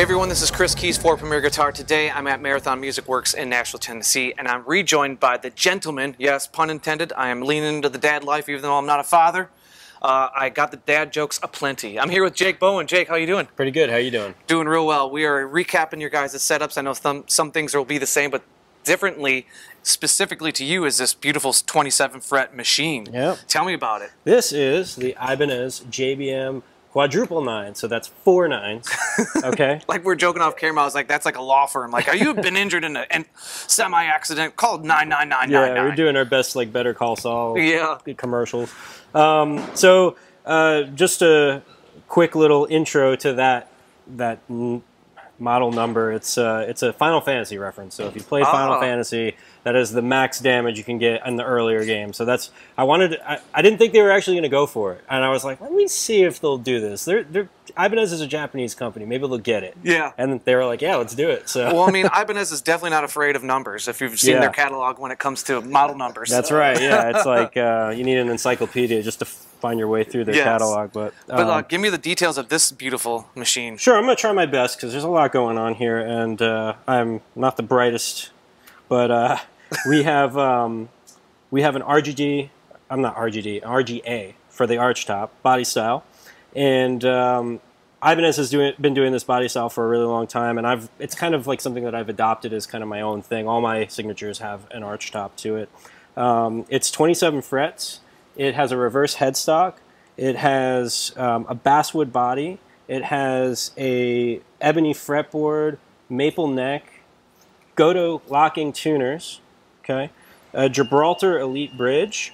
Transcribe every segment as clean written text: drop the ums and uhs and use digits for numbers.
Hey everyone, this is Chris Keys for Premier Guitar. Today I'm at Marathon Music Works in Nashville, Tennessee, and I'm rejoined by the gentleman, yes, pun intended. I am leaning into the dad life even though I'm not a father. I got the dad jokes aplenty. I'm here with Jake Bowen. Jake, how you doing? Pretty good. How you doing? Doing real well. We are recapping your guys' setups. I know some things will be the same, but differently, specifically to you, is this beautiful 27 fret machine. Yep. Tell me about it. This is the Ibanez JBM quadruple nine, so that's 4 9s. Okay. Like we're joking off camera, I was like, that's like a law firm. Like, are you been injured in a semi-accident called 99999? Yeah, we're doing our best, like Better Call Saul. Yeah. Commercials. Just a quick little intro to that model number. It's a Final Fantasy reference. So if you play Final Fantasy, that is the max damage you can get in the earlier game. So that's, I didn't think they were actually going to go for it, and I was like, let me see if they'll do this. Ibanez is a Japanese company. Maybe they'll get it. Yeah. And they were like, yeah, let's do it. So. Well, I mean, Ibanez is definitely not afraid of numbers. If you've seen their catalog when it comes to model numbers. That's right. Yeah, it's like you need an encyclopedia just to find your way through their catalog. But give me the details of this beautiful machine. Sure, I'm going to try my best because there's a lot going on here, and I'm not the brightest, but we have an RGA for the archtop body style, and Ibanez has been doing this body style for a really long time, and it's kind of like something that I've adopted as kind of my own thing. All my signatures have an archtop to it. It's 27 frets. It has a reverse headstock. It has a basswood body. It has a ebony fretboard, maple neck, Goto locking tuners, okay, a Gibraltar Elite bridge,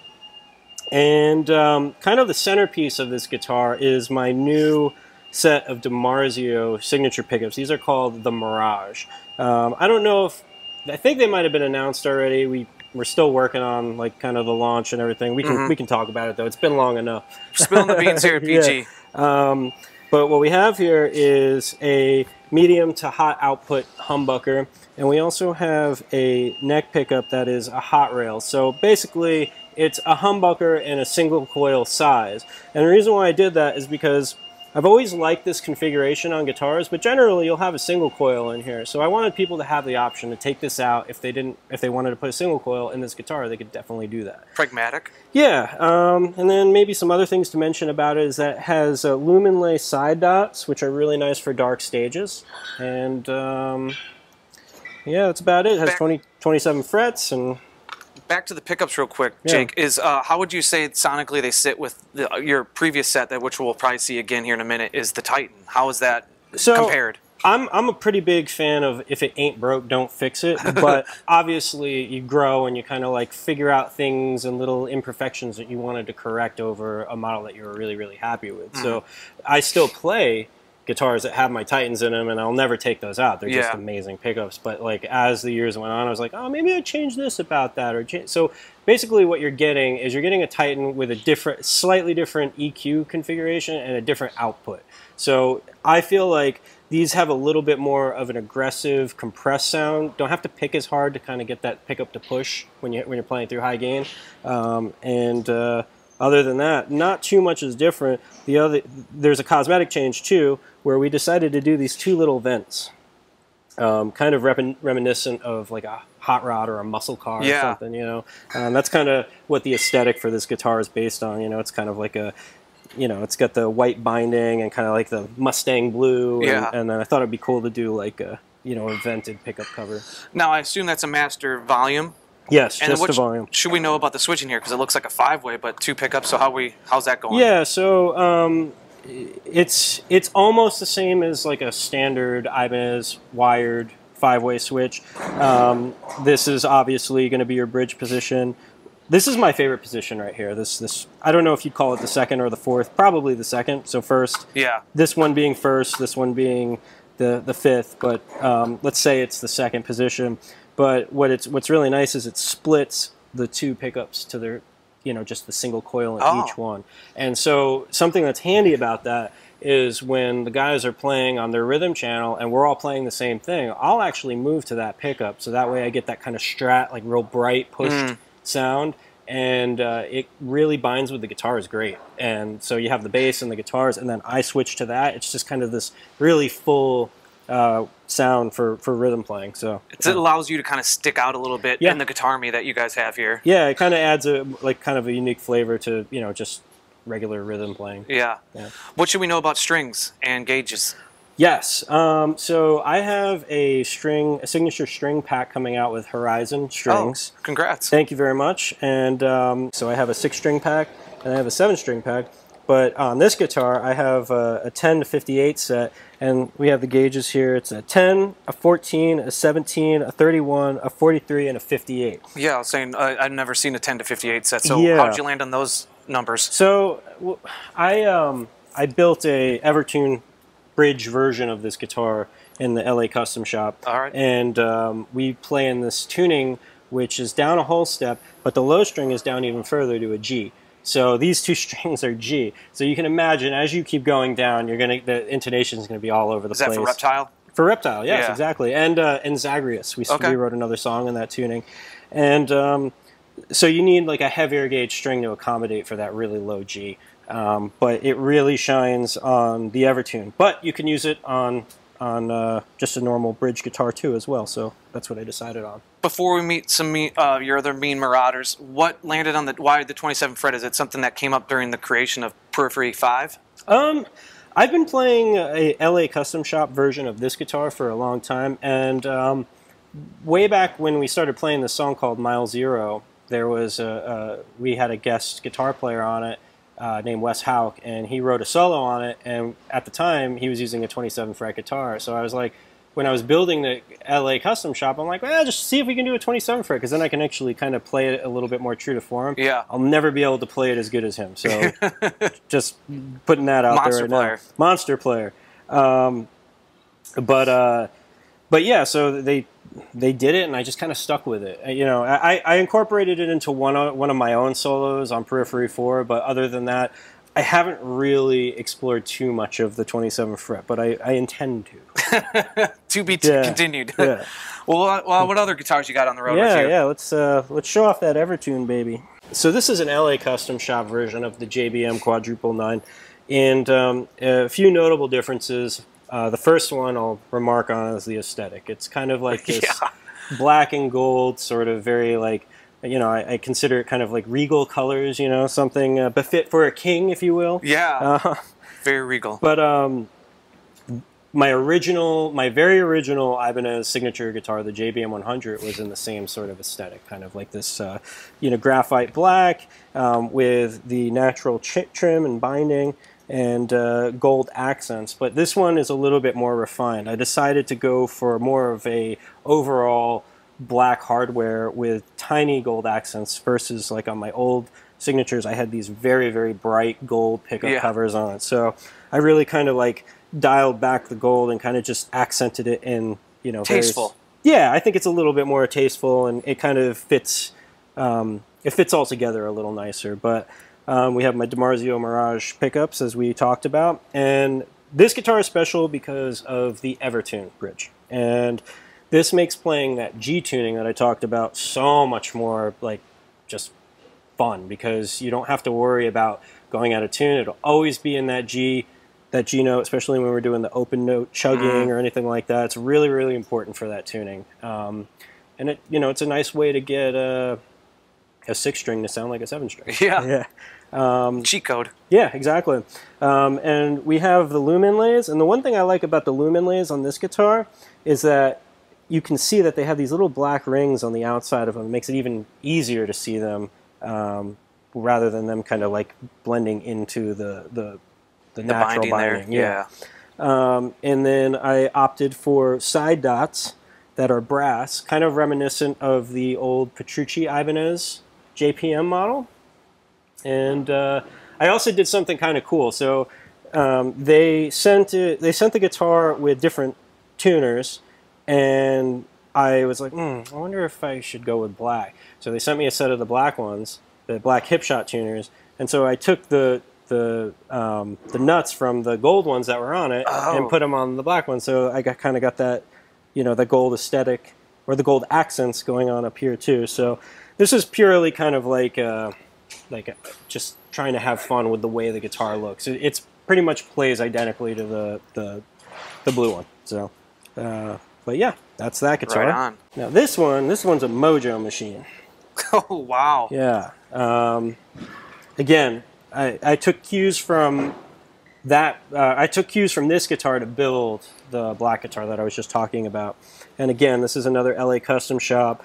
and kind of the centerpiece of this guitar is my new set of DiMarzio signature pickups. These are called the Mirage. I don't know if, I think they might have been announced already. We're still working on like kind of the launch and everything. We can talk about it though. It's been long enough. Spilling the beans here at PG. Yeah. But what we have here is a medium to hot output humbucker, and we also have a neck pickup that is a hot rail. So basically, it's a humbucker in a single coil size. And the reason why I did that is because I've always liked this configuration on guitars, but generally you'll have a single coil in here. So I wanted people to have the option to take this out if they wanted to put a single coil in this guitar, they could definitely do that. Pragmatic. Yeah, and then maybe some other things to mention about it is that it has Lumenlay side dots, which are really nice for dark stages, and yeah, that's about it. It has 27 frets and. Back to the pickups real quick, Jake. Yeah. How would you say sonically they sit with your previous set, which we'll probably see again here in a minute, is the Titan. How is that compared? I'm a pretty big fan of if it ain't broke, don't fix it. But obviously you grow and you kind of like figure out things and little imperfections that you wanted to correct over a model that you were really, really happy with. Mm. So I still play guitars that have my Titans in them, and I'll never take those out. They're just amazing pickups. But like as the years went on, I was like, oh, maybe I change this about that. So basically, what you're getting is you're getting a Titan with a different, slightly different EQ configuration and a different output. So I feel like these have a little bit more of an aggressive, compressed sound. Don't have to pick as hard to kind of get that pickup to push when you're playing through high gain. Other than that, not too much is different. There's a cosmetic change too, where we decided to do these two little vents, kind of reminiscent of like a hot rod or a muscle car or something. You know, that's kind of what the aesthetic for this guitar is based on. You know, it's kind of like a, you know, it's got the white binding and kind of like the Mustang blue. And then I thought it'd be cool to do like a, you know, a vented pickup cover. Now I assume that's a master volume. Yes, and just the volume. Should we know about the switching here? Because it looks like a five-way, but two pickups. So how's that going? Yeah, so it's almost the same as like a standard Ibanez wired five-way switch. This is obviously going to be your bridge position. This is my favorite position right here. This I don't know if you'd call it the second or the fourth. Probably the second. So first. Yeah. This one being first. This one being the fifth. But let's say it's the second position. But what's really nice is it splits the two pickups to their, you know, just the single coil in each one. And so something that's handy about that is when the guys are playing on their rhythm channel and we're all playing the same thing, I'll actually move to that pickup. So that way I get that kind of strat, like real bright pushed sound. And it really binds with the guitars great. And so you have the bass and the guitars, and then I switch to that. It's just kind of this really full sound for rhythm playing. So it allows you to kind of stick out a little bit in the guitarmy that you guys have here. Yeah, it kind of adds a kind of a unique flavor to just regular rhythm playing. Yeah. What should we know about strings and gauges? Yes. So I have a signature string pack coming out with Horizon Strings. Oh, congrats. Thank you very much. And so I have a 6-string pack and I have a 7-string pack. But on this guitar, I have a 10 to 58 set, and we have the gauges here. It's a 10, a 14, a 17, a 31, a 43, and a 58. Yeah, I was saying I've never seen a 10 to 58 set. So how'd you land on those numbers? So I built a Evertune bridge version of this guitar in the LA Custom Shop. All right. And we play in this tuning, which is down a whole step, but the low string is down even further to a G. So these two strings are G. So you can imagine as you keep going down, you're gonna the intonation is gonna be all over the place. Is that for Reptile? For Reptile, yes, exactly. And in Zagreus, we wrote another song in that tuning, and so you need like a heavier gauge string to accommodate for that really low G. But it really shines on the Evertune. But you can use it on just a normal bridge guitar too as well. So that's what I decided on. Before we meet some your other mean marauders, what landed on why the 27th fret? Is it something that came up during the creation of Periphery 5? I've been playing a LA Custom Shop version of this guitar for a long time, and way back when we started playing this song called Mile Zero, there was we had a guest guitar player on it named Wes Hauk, and he wrote a solo on it, and at the time he was using a 27 fret guitar. So I was like, when I was building the LA Custom Shop, I'm like, well, just see if we can do a 27 fret, because then I can actually kind of play it a little bit more true to form. Yeah. I'll never be able to play it as good as him, so just putting that out there right now. Monster player. But yeah, so they did it, and I just kind of stuck with it. I incorporated it into one of my own solos on Periphery 4, but other than that, I haven't really explored too much of the 27th fret, but I intend to. To be continued. Yeah. well, what other guitars you got on the road with you? Yeah, let's show off that Evertune, baby. So this is an LA Custom Shop version of the JBM Quadruple 9, and a few notable differences. The first one I'll remark on is the aesthetic. It's kind of like this black and gold, sort of very like, I consider it kind of like regal colors, something befit for a king, if you will. Yeah, very regal. But my very original Ibanez signature guitar, the JBM 100, was in the same sort of aesthetic, kind of like this, graphite black with the natural trim and binding, and gold accents. But this one is a little bit more refined. I decided to go for more of a overall black hardware with tiny gold accents versus like on my old signatures I had these very, very bright gold pickup covers on it. So I really kind of like dialed back the gold and kind of just accented it in, tasteful. Yeah, I think it's a little bit more tasteful, and it kind of fits all together a little nicer. But we have my DiMarzio Mirage pickups, as we talked about, and this guitar is special because of the Evertune bridge, and this makes playing that G tuning that I talked about so much more like just fun, because you don't have to worry about going out of tune. It'll always be in that G note, especially when we're doing the open note chugging or anything like that. It's really, really important for that tuning, and it it's a nice way to get a 6-string to sound like a 7-string. Yeah. Cheat code. Yeah, exactly. And we have the Lumenlays, and the one thing I like about the Lumenlays on this guitar is that you can see that they have these little black rings on the outside of them. It makes it even easier to see them, rather than them kind of like blending into the natural binding. Yeah. And then I opted for side dots that are brass, kind of reminiscent of the old Petrucci Ibanez JPM model. And I also did something kind of cool. So they sent the guitar with different tuners, and I was like, I wonder if I should go with black. So they sent me a set of the black ones, the black Hipshot tuners, and so I took the nuts from the gold ones that were on it and put them on the black one. So I kind of got that, the gold aesthetic, or the gold accents going on up here too. So this is purely kind of like just trying to have fun with the way the guitar looks. It's pretty much plays identically to the blue one. So But yeah, that's that guitar. Right on. Now this one's a Mojo machine. Oh wow. Yeah. Again, I took cues from that. I took cues from this guitar to build the black guitar that I was just talking about. And again, this is another LA Custom Shop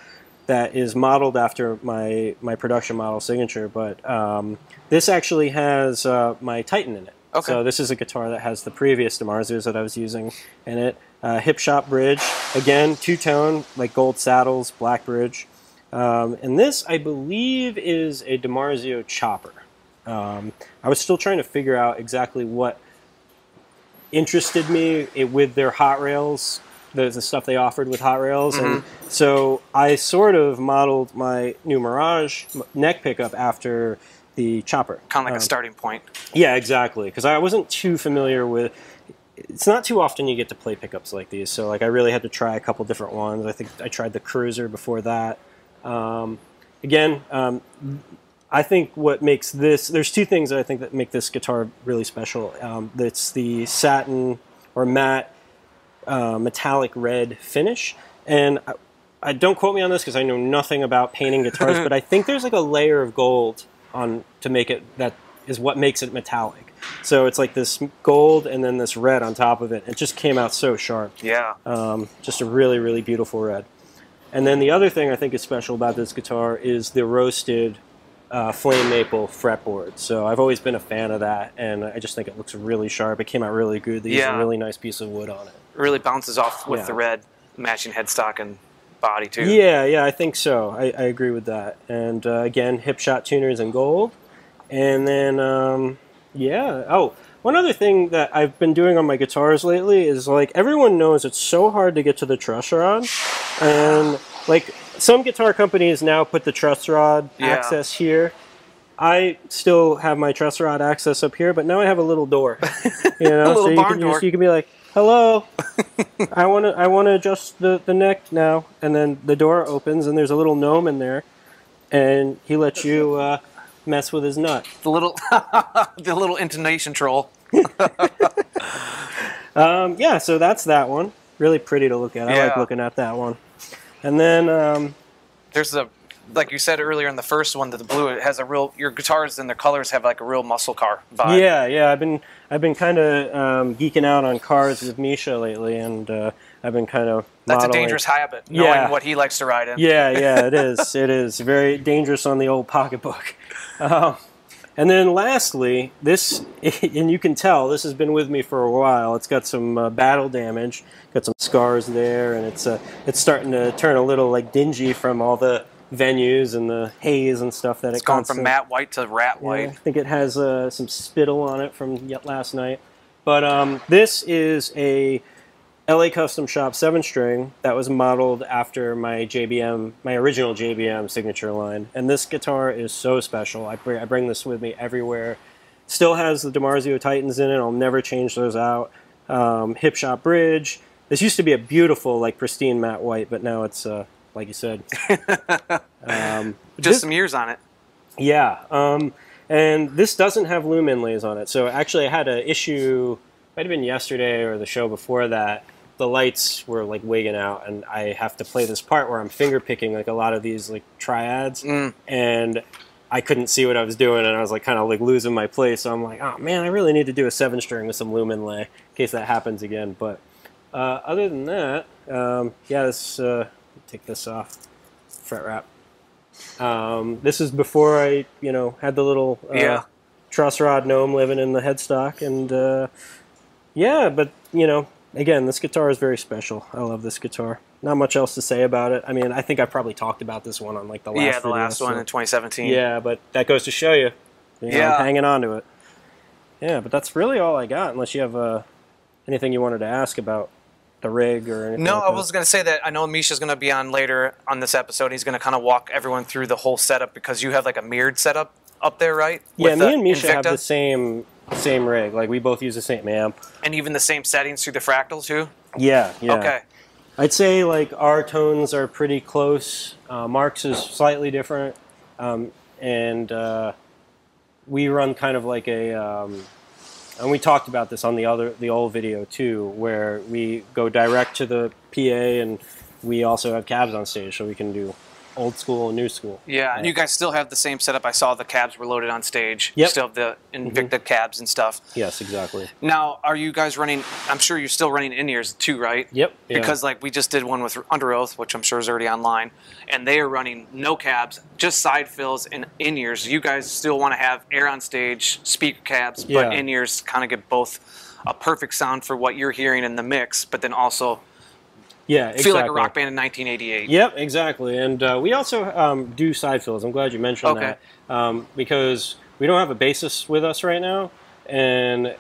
that is modeled after my production model signature. But this actually has my Titan in it. Okay. So this is a guitar that has the previous DiMarzio's that I was using in it. Hipshot bridge, again, two-tone, like gold saddles, black bridge. And this, I believe, is a DiMarzio Chopper. I was still trying to figure out exactly what interested me with their hot rails, the stuff they offered with hot rails. Mm-hmm. And so I sort of modeled my new Mirage neck pickup after the Chopper. Kind of like a starting point. Yeah, exactly, because I wasn't too familiar with... It's not too often you get to play pickups like these, so like I really had to try a couple different ones. I think I tried the Cruiser before that. Again, I think what makes this... There's two things that I think that make this guitar really special. It's the satin or matte metallic red finish, and... I don't quote me on this because I know nothing about painting guitars, but I think there's like a layer of gold on to make it, that is what makes it metallic. So it's like this gold and then this red on top of it. It just came out so sharp. Yeah. Just a really, really beautiful red. And then the other thing I think is special about this guitar is the roasted flame maple fretboard. So I've always been a fan of that, and I just think it looks really sharp. It came out really good. They used a really nice piece of wood on it. It really bounces off with the red matching headstock and body too. Yeah, I think so. I agree with that. And again, Hipshot tuners in gold. And then one other thing that I've been doing on my guitars lately is, like, everyone knows it's so hard to get to the truss rod, and like some guitar companies now put the truss rod access here. I still have my truss rod access up here, but now I have a little door, you know, so you can be like, hello, I want to adjust the neck now, and then the door opens and there's a little gnome in there, and he lets you mess with his nut. The little intonation troll. Yeah, so that's that one. Really pretty to look at. I like looking at that one. And then there's the, like you said earlier in the first one, that the blue, it has a real, your guitars and their colors have like a real muscle car vibe. Yeah. I've been kind of geeking out on cars with Misha lately, and I've been kind of modeling. That's a dangerous habit, knowing what he likes to ride in. Yeah, it is. It is very dangerous on the old pocketbook. And then lastly, this, and you can tell, this has been with me for a while. It's got some battle damage, got some scars there, and it's starting to turn a little like dingy from all the venues and the haze and stuff that it's gone from matte white to rat white. I think it has some spittle on it from last night. But this is a LA Custom Shop 7-string that was modeled after my JBM, my original JBM signature line. And this guitar is so special. I bring this with me everywhere. Still has the DiMarzio Titans in it. I'll never change those out. Hipshot bridge. This used to be a beautiful, like, pristine matte white, but now it's like you said, just some years on it. Yeah, and this doesn't have Lumenlays on it. So actually, I had an issue. Might have been yesterday or the show before that. The lights were like wigging out, and I have to play this part where I'm finger picking like a lot of these like triads, and I couldn't see what I was doing, and I was like kind of like losing my place. So I'm like, oh man, I really need to do a 7-string with some Lumenlay in case that happens again. But other than that, this. Take this off, fret wrap. This is before I, had the little truss rod gnome living in the headstock, and but again, this guitar is very special. I love this guitar. Not much else to say about it. I mean, I think I probably talked about this one on like the last video, last one in 2017. Yeah, but that goes to show you, I'm hanging on to it. Yeah, but that's really all I got, unless you have anything you wanted to ask about the rig or anything. No, like I was going to say that I know Misha's going to be on later on this episode. He's going to kind of walk everyone through the whole setup, because you have like a mirrored setup up there, right? Yeah, me and Misha have the same rig. Like, we both use the same amp. And even the same settings through the Fractal too? Yeah. Okay. I'd say like our tones are pretty close. Mark's is slightly different. And we run kind of like and we talked about this on the old video too, where we go direct to the PA, and we also have cabs on stage, so we can do old school and new school. Yeah, and you guys still have the same setup. I saw the cabs were loaded on stage. Yep. You still have the Invicta cabs and stuff. Yes, exactly. Now, are you guys running, I'm sure you're still running in-ears too, right? Yep. Yeah. Because like we just did one with Under Oath, which I'm sure is already online, and they are running no cabs, just side fills and in-ears. You guys still want to have air on stage, speaker cabs, but in-ears kind of get both a perfect sound for what you're hearing in the mix, but then also... Yeah, exactly. Feel like a rock band in 1988. Yep, exactly. And we also do side fills. I'm glad you mentioned that. Because we don't have a bassist with us right now. And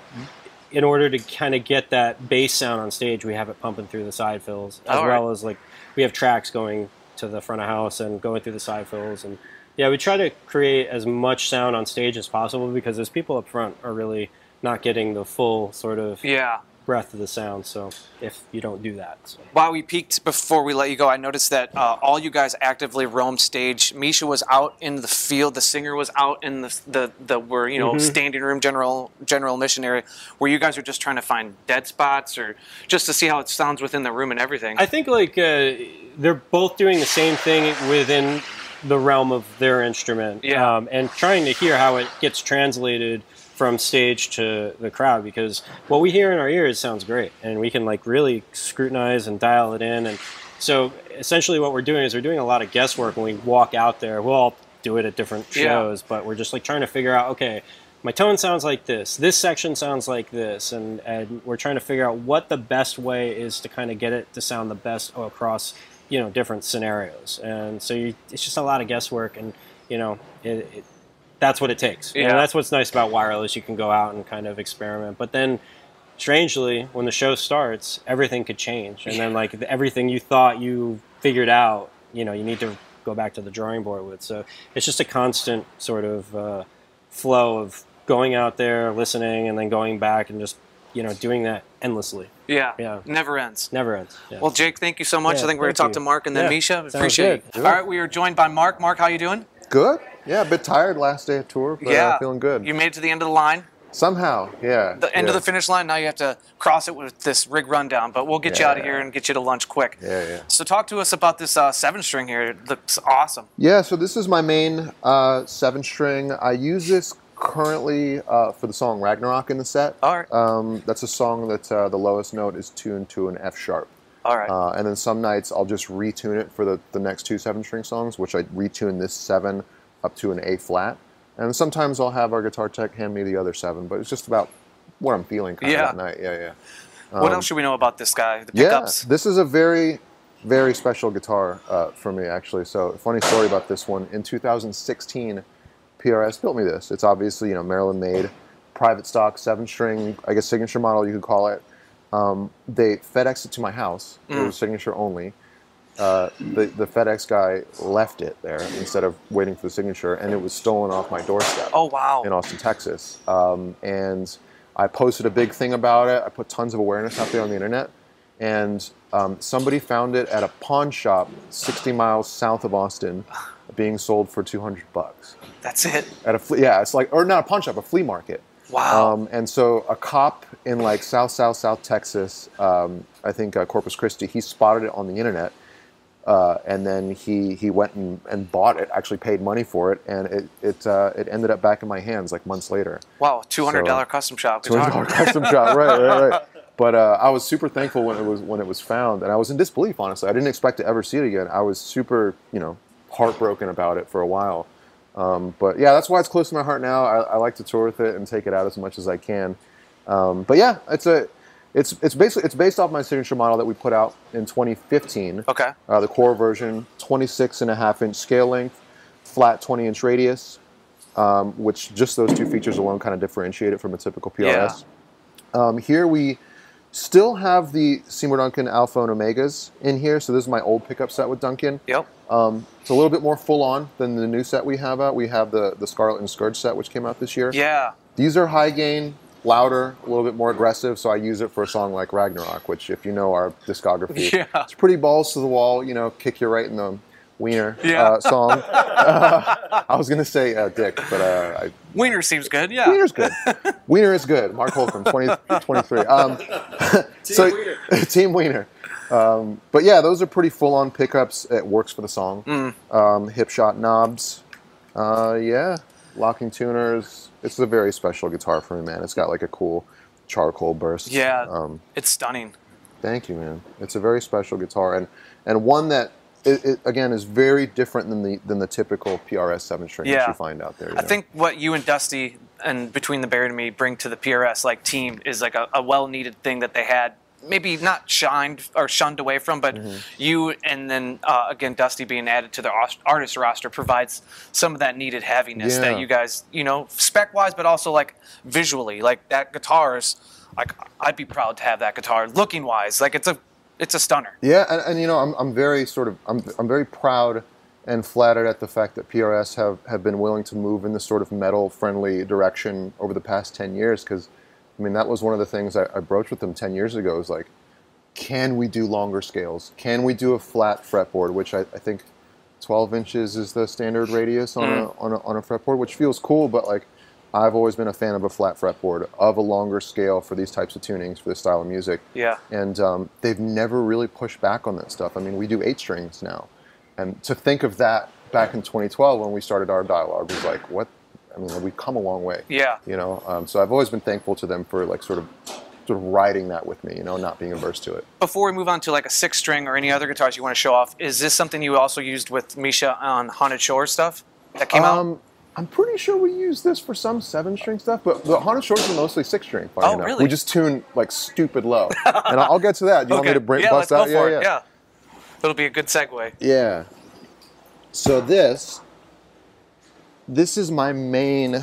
in order to kind of get that bass sound on stage, we have it pumping through the side fills. As well as, like, we have tracks going to the front of house and going through the side fills. And yeah, we try to create as much sound on stage as possible, because those people up front are really not getting the full sort of... Yeah. Breath of the sound, so if you don't do that. So. While we peeked before we let you go, I noticed that all you guys actively roamed stage. Misha was out in the field. The singer was out in the were you know standing room general admission area, where you guys were just trying to find dead spots or just to see how it sounds within the room and everything. I think like they're both doing the same thing within the realm of their instrument, and trying to hear how it gets translated from stage to the crowd, because what we hear in our ears sounds great, and we can like really scrutinize and dial it in. And so essentially what we're doing is we're doing a lot of guesswork when we walk out there. We'll all do it at different shows, but we're just like trying to figure out, okay, my tone sounds like this, this section sounds like this, and we're trying to figure out what the best way is to kind of get it to sound the best across, you know, different scenarios. And so it's just a lot of guesswork, and you know, that's what it takes. Yeah. You know, that's what's nice about wireless. You can go out and kind of experiment. But then, strangely, when the show starts, everything could change. And then, like, everything you thought you figured out, you know, you need to go back to the drawing board with. So it's just a constant sort of flow of going out there, listening, and then going back and just, you know, doing that endlessly. Yeah. Never ends. Never ends. Yeah. Well, Jake, thank you so much. I think we're going to talk to Mark and then Misha. Appreciate it. All right, we are joined by Mark. Mark, how you doing? Good. Yeah, a bit tired last day of tour, but feeling good. You made it to the end of the line? Somehow, yeah. The end of the finish line, now you have to cross it with this rig rundown, but we'll get you out of here and get you to lunch quick. Yeah, yeah. So talk to us about this 7-string here. It looks awesome. Yeah, so this is my main 7-string. I use this currently for the song Ragnarok in the set. All right. That's a song that the lowest note is tuned to an F sharp. All right. And then some nights I'll just retune it for the next two 7-string songs, which I retune this 7 up to an A flat. And sometimes I'll have our guitar tech hand me the other 7, but it's just about what I'm feeling kind of that night. Yeah, yeah. What else should we know about this guy? The pickups? Yeah, this is a very, very special guitar for me, actually. So, funny story about this one. In 2016, PRS built me this. It's obviously, you know, Maryland-made, private stock, 7-string, I guess signature model you could call it. They FedExed it to my house. It was signature only. The FedEx guy left it there instead of waiting for the signature, and it was stolen off my doorstep. Oh, wow. In Austin, Texas. And I posted a big thing about it. I put tons of awareness out there on the internet. And somebody found it at a pawn shop 60 miles south of Austin being sold for $200. That's it? At a it's like, or not a pawn shop, a flea market. Wow. And so a cop in like South Texas, I think Corpus Christi, he spotted it on the internet. And then he went and bought it, actually paid money for it, and it ended up back in my hands like months later. Wow, $200 so, custom shop. $200 custom shop, right. But I was super thankful when it was found, and I was in disbelief, honestly. I didn't expect to ever see it again. I was super, you know, heartbroken about it for a while. But yeah, that's why it's close to my heart now. I like to tour with it and take it out as much as I can. But yeah, it's based off my signature model that we put out in 2015. Okay. The core version, 26.5-inch scale length, flat 20-inch radius, which just those two features alone kind of differentiate it from a typical PRS. Yeah. Here we still have the Seymour Duncan Alpha and Omegas in here. So this is my old pickup set with Duncan. Yep. It's a little bit more full-on than the new set we have out. We have the Scarlet and Scourge set, which came out this year. Yeah. These are high-gain, louder, a little bit more aggressive, so I use it for a song like Ragnarok, which, if you know our discography, it's pretty balls to the wall, you know, kick you right in the Wiener song. I was going to say Dick, but Wiener seems good, yeah. Wiener's good. Wiener is good. Mark Holcomb, 2023. Team Wiener. Team Wiener. But yeah, those are pretty full-on pickups. It works for the song. Hipshot knobs. Yeah, locking tuners. It's a very special guitar for me, man. It's got like a cool charcoal burst. Yeah, it's stunning. Thank you, man. It's a very special guitar, and one that it again is very different than the typical PRS 7-string that you find out there. You know? I think what you and Dusty and Between the Bear and Me bring to the PRS like team is like a well-needed thing that they had. Maybe not shunned away from, but you and then again Dusty being added to the artist roster provides some of that needed heaviness that you guys, you know, spec wise, but also like visually, like that guitar's like I'd be proud to have that guitar looking wise, like it's a stunner. Yeah, and you know I'm very sort of I'm very proud and flattered at the fact that PRS have been willing to move in this sort of metal friendly direction over the past 10 years because. I mean, that was one of the things I broached with them 10 years ago is like, can we do longer scales? Can we do a flat fretboard, which I think 12 inches is the standard radius on a fretboard, which feels cool, but like I've always been a fan of a flat fretboard, of a longer scale for these types of tunings, for this style of music. Yeah. And they've never really pushed back on that stuff. I mean, we do 8 strings now. And to think of that back in 2012 when we started our dialogue was like, what? I mean, we've come a long way. Yeah. You know, so I've always been thankful to them for like sort of riding that with me, you know, not being averse to it. Before we move on to like a 6-string or any other guitars you want to show off, is this something you also used with Misha on Haunted Shores stuff that came out? I'm pretty sure we used this for some 7-string stuff, but the Haunted Shores are mostly 6-string. Oh, enough. Really? We just tune like stupid low. And I'll get to that. Do you want me to bust out? Yeah, it'll be a good segue. Yeah. So This is my main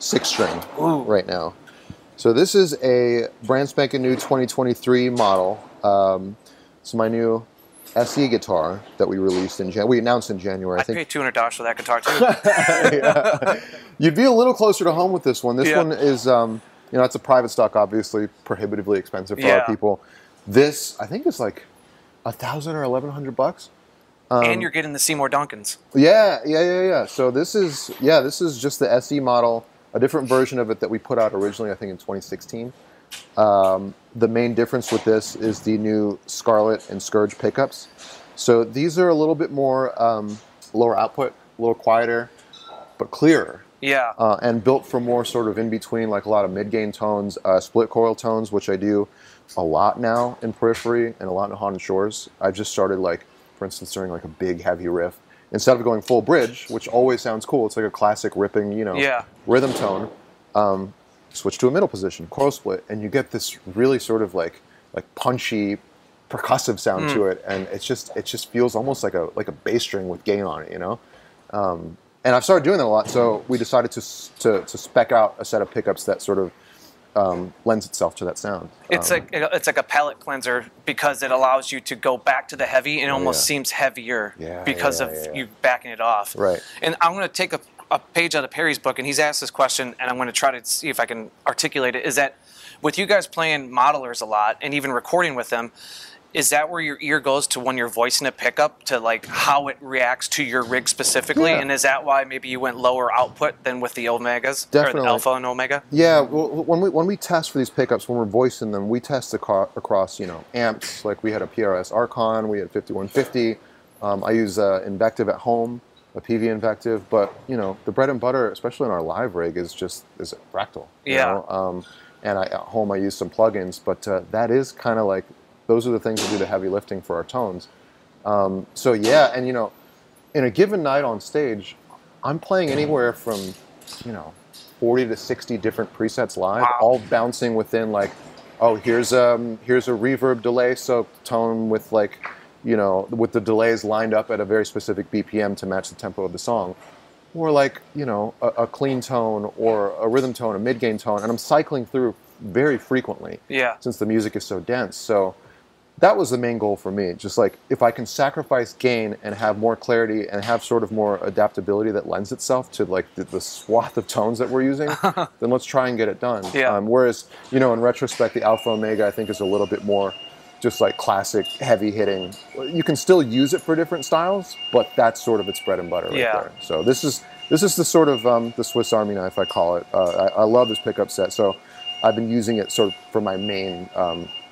6-string right now. So this is a brand spanking new 2023 model. It's my new SE guitar that we released in January. We announced in January. I paid $200 for that guitar too. You'd be a little closer to home with this one. This one is, you know, it's a private stock, obviously prohibitively expensive for our people. This, I think, is like $1,000 or $1,100. And you're getting the Seymour Duncans. Yeah. So this is just the SE model, a different version of it that we put out originally, I think in 2016. The main difference with this is the new Scarlet and Scourge pickups. So these are a little bit more lower output, a little quieter, but clearer. Yeah. And built for more sort of in between, like a lot of mid-gain tones, split coil tones, which I do a lot now in Periphery and a lot in Haunted Shores. I've just started like, for instance, during like a big heavy riff, instead of going full bridge, which always sounds cool, it's like a classic ripping, you know, rhythm tone, switch to a middle position, coil split, and you get this really sort of like punchy, percussive sound to it, and it just feels almost like a bass string with gain on it, you know. And I've started doing that a lot, so we decided to spec out a set of pickups that sort of. Lends itself to that sound. It's like a palate cleanser because it allows you to go back to the heavy and it almost seems heavier because of you backing it off. Right. And I'm going to take a page out of Perry's book, and he's asked this question, and I'm going to try to see if I can articulate it, is that with you guys playing modelers a lot and even recording with them, is that where your ear goes to when you're voicing a pickup, to like how it reacts to your rig specifically? Yeah. And is that why maybe you went lower output than with the Omegas? Definitely. Or the Alpha and Omega? Yeah, well, when we test for these pickups, when we're voicing them, we test across, you know, amps. Like we had a PRS Archon, we had 5150. I use Invective at home, a PV Invective. But, you know, the bread and butter, especially in our live rig, is Fractal. Yeah. You know? And at home I use some plugins, but that is kind of like, those are the things that do the heavy lifting for our tones. So yeah, and you know, in a given night on stage, I'm playing anywhere from, you know, 40 to 60 different presets live, all bouncing within like, oh, here's a reverb delay soaked tone with like, you know, with the delays lined up at a very specific BPM to match the tempo of the song. Or like, you know, a clean tone or a rhythm tone, a mid-gain tone, and I'm cycling through very frequently since the music is so dense. So. That was the main goal for me, just like if I can sacrifice gain and have more clarity and have sort of more adaptability that lends itself to like the swath of tones that we're using, then let's try and get it done. Whereas, you know, in retrospect, the Alpha Omega I think is a little bit more just like classic heavy hitting. You can still use it for different styles, but that's sort of its bread and butter right there. So this is the sort of the Swiss Army knife, I call it. I love this pickup set, so I've been using it sort of for my main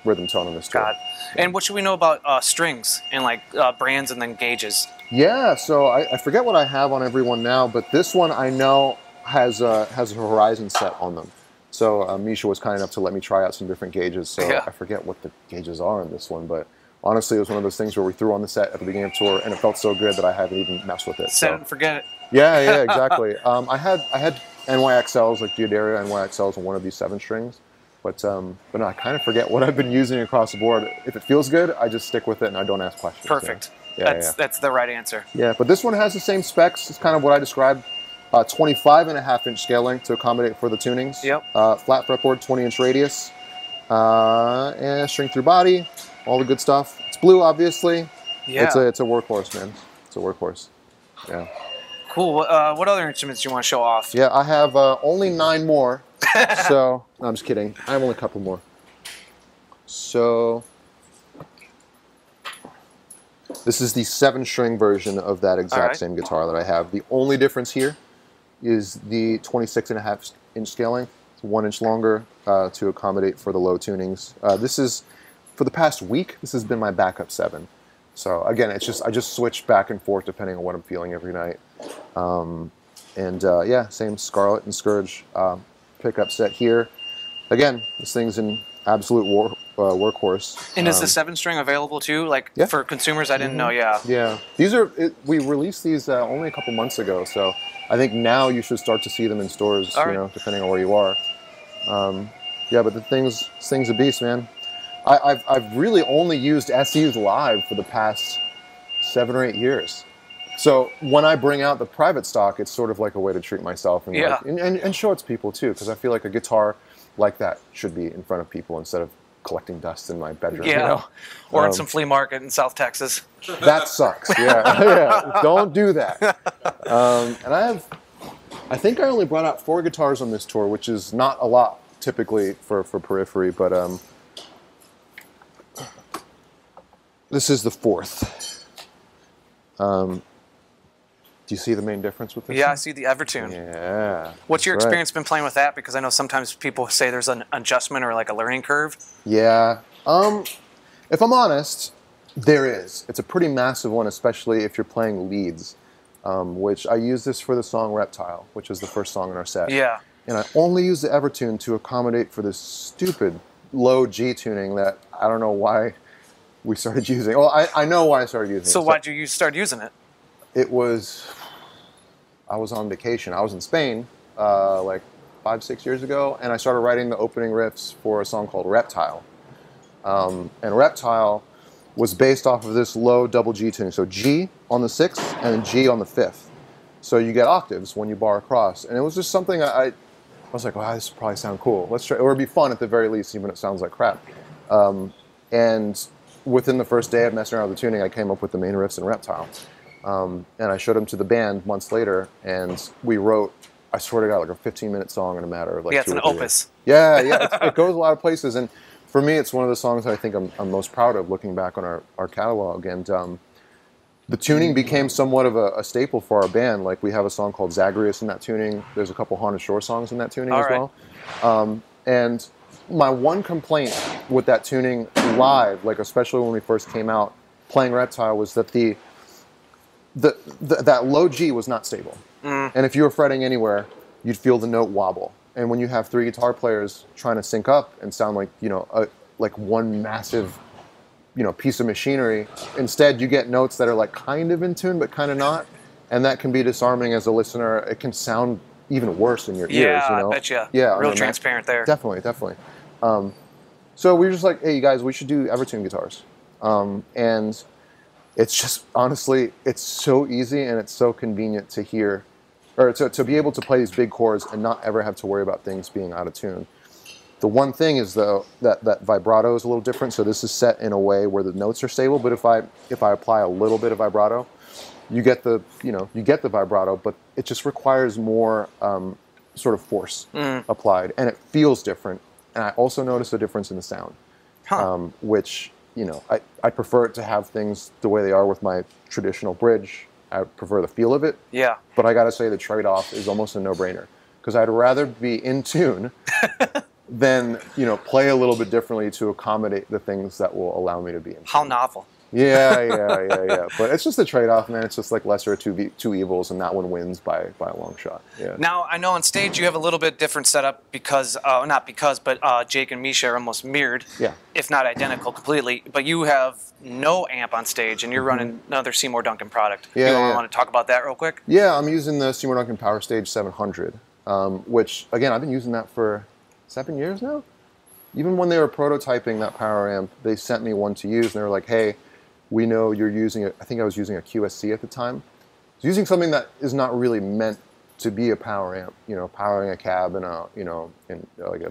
rhythm tone on this tour. And what should we know about strings and like brands and then gauges? Yeah, so I forget what I have on everyone now, but this one I know has a Horizon set on them. So Misha was kind enough to let me try out some different gauges. So I forget what the gauges are on this one, but honestly, it was one of those things where we threw on the set at the beginning of tour, and it felt so good that I haven't even messed with it. Set it and forget it. Yeah, yeah, exactly. I had NYXLs, like D'Addario NYXLs, on one of these 7 strings. But no, I kind of forget what I've been using across the board. If it feels good, I just stick with it and I don't ask questions. Perfect. Yeah, that's the right answer. Yeah, but this one has the same specs. It's kind of what I described. 25.5-inch scale length to accommodate for the tunings. Yep. Flat fretboard, 20-inch radius. And string through body, all the good stuff. It's blue, obviously. Yeah. It's a workhorse, man. It's a workhorse. Yeah. Cool. What other instruments do you want to show off? Yeah, I have only 9 more. So, no, I'm just kidding. I have only a couple more. So, this is the 7-string version of that exact same guitar that I have. The only difference here is the 26.5-inch scale length. It's 1 inch longer to accommodate for the low tunings. This is, for the past week, this has been my backup 7. So again, it's just, I just switch back and forth depending on what I'm feeling every night. Yeah, same Scarlet and Scourge pickup set here. Again, this thing's an absolute workhorse. And is the 7-string available too? Like for consumers, I didn't know, Yeah, these are, we released these only a couple months ago. So I think now you should start to see them in stores, you know, depending on where you are. Yeah, but this thing's a beast, man. I've really only used SEs live for the past 7 or 8 years. So when I bring out the private stock, it's sort of like a way to treat myself and, like, and show it to people too, because I feel like a guitar like that should be in front of people instead of collecting dust in my bedroom. Yeah, you know? Or in some flea market in South Texas. That sucks, yeah. Don't do that. And I think I only brought out 4 guitars on this tour, which is not a lot typically for Periphery, but... this is the 4th. Do you see the main difference with this? Yeah, I see the Evertune. Yeah. What's your experience been playing with that? Because I know sometimes people say there's an adjustment or like a learning curve. Yeah. If I'm honest, there is. It's a pretty massive one, especially if you're playing leads, which I use this for the song Reptile, which is the first song in our set. Yeah. And I only use the Evertune to accommodate for this stupid low G tuning that I don't know why we started using. Well, I know why I started using it. So why did you start using it? It was, I was on vacation. I was in Spain like 5, 6 years ago, and I started writing the opening riffs for a song called Reptile. And Reptile was based off of this low double G tuning. So G on the 6th and G on the 5th. So you get octaves when you bar across. And it was just something I was like, wow, this would probably sound cool. Let's try, or it'd be fun at the very least, even if it sounds like crap. And within the first day of messing around with the tuning, I came up with the main riffs in Reptile. And I showed them to the band months later, and we wrote, I swear to God, like a 15-minute song in a matter of like 2 or 3 opus. Yeah, yeah, it goes a lot of places. And for me, it's one of the songs that I think I'm most proud of looking back on our catalog. And the tuning became somewhat of a staple for our band. Like we have a song called Zagreus in that tuning. There's a couple Haunted Shores songs in that tuning as well. And my one complaint with that tuning live, like especially when we first came out playing Reptile, was that that low G was not stable. And if you were fretting anywhere, you'd feel the note wobble. And when you have 3 guitar players trying to sync up and sound like, you know, like one massive, you know, piece of machinery, instead you get notes that are like kind of in tune but kind of not, and that can be disarming as a listener. It can sound even worse in your ears, you know? I bet you. Yeah, real transparent there. Definitely, definitely. So we were just like, hey, you guys, we should do Evertune guitars. And it's just, honestly, it's so easy and it's so convenient to hear, or to be able to play these big chords and not ever have to worry about things being out of tune. The one thing is, though, that vibrato is a little different. So this is set in a way where the notes are stable, but if I apply a little bit of vibrato, you get the, you know, you get the vibrato, but it just requires more sort of force applied, and it feels different. And I also notice a difference in the sound, which you know, I prefer it to have things the way they are with my traditional bridge. I prefer the feel of it. Yeah. But I got to say the trade-off is almost a no-brainer, because I'd rather be in tune than, you know, play a little bit differently to accommodate the things that will allow me to be in tune. How novel. Yeah. But it's just a trade-off, man. It's just like lesser of two evils, and that one wins by a long shot. Yeah. Now, I know on stage you have a little bit different setup because, not because, but Jake and Misha are almost mirrored, yeah, if not identical completely. But you have no amp on stage, and you're running another Seymour Duncan product. Yeah, you want to talk about that real quick? Yeah, I'm using the Seymour Duncan Power Stage 700, which, again, I've been using that for 7 years now. Even when they were prototyping that power amp, they sent me one to use, and they were like, hey, we know you're using it. I think I was using a QSC at the time. So using something that is not really meant to be a power amp, you know, powering a cab and a, you know, in like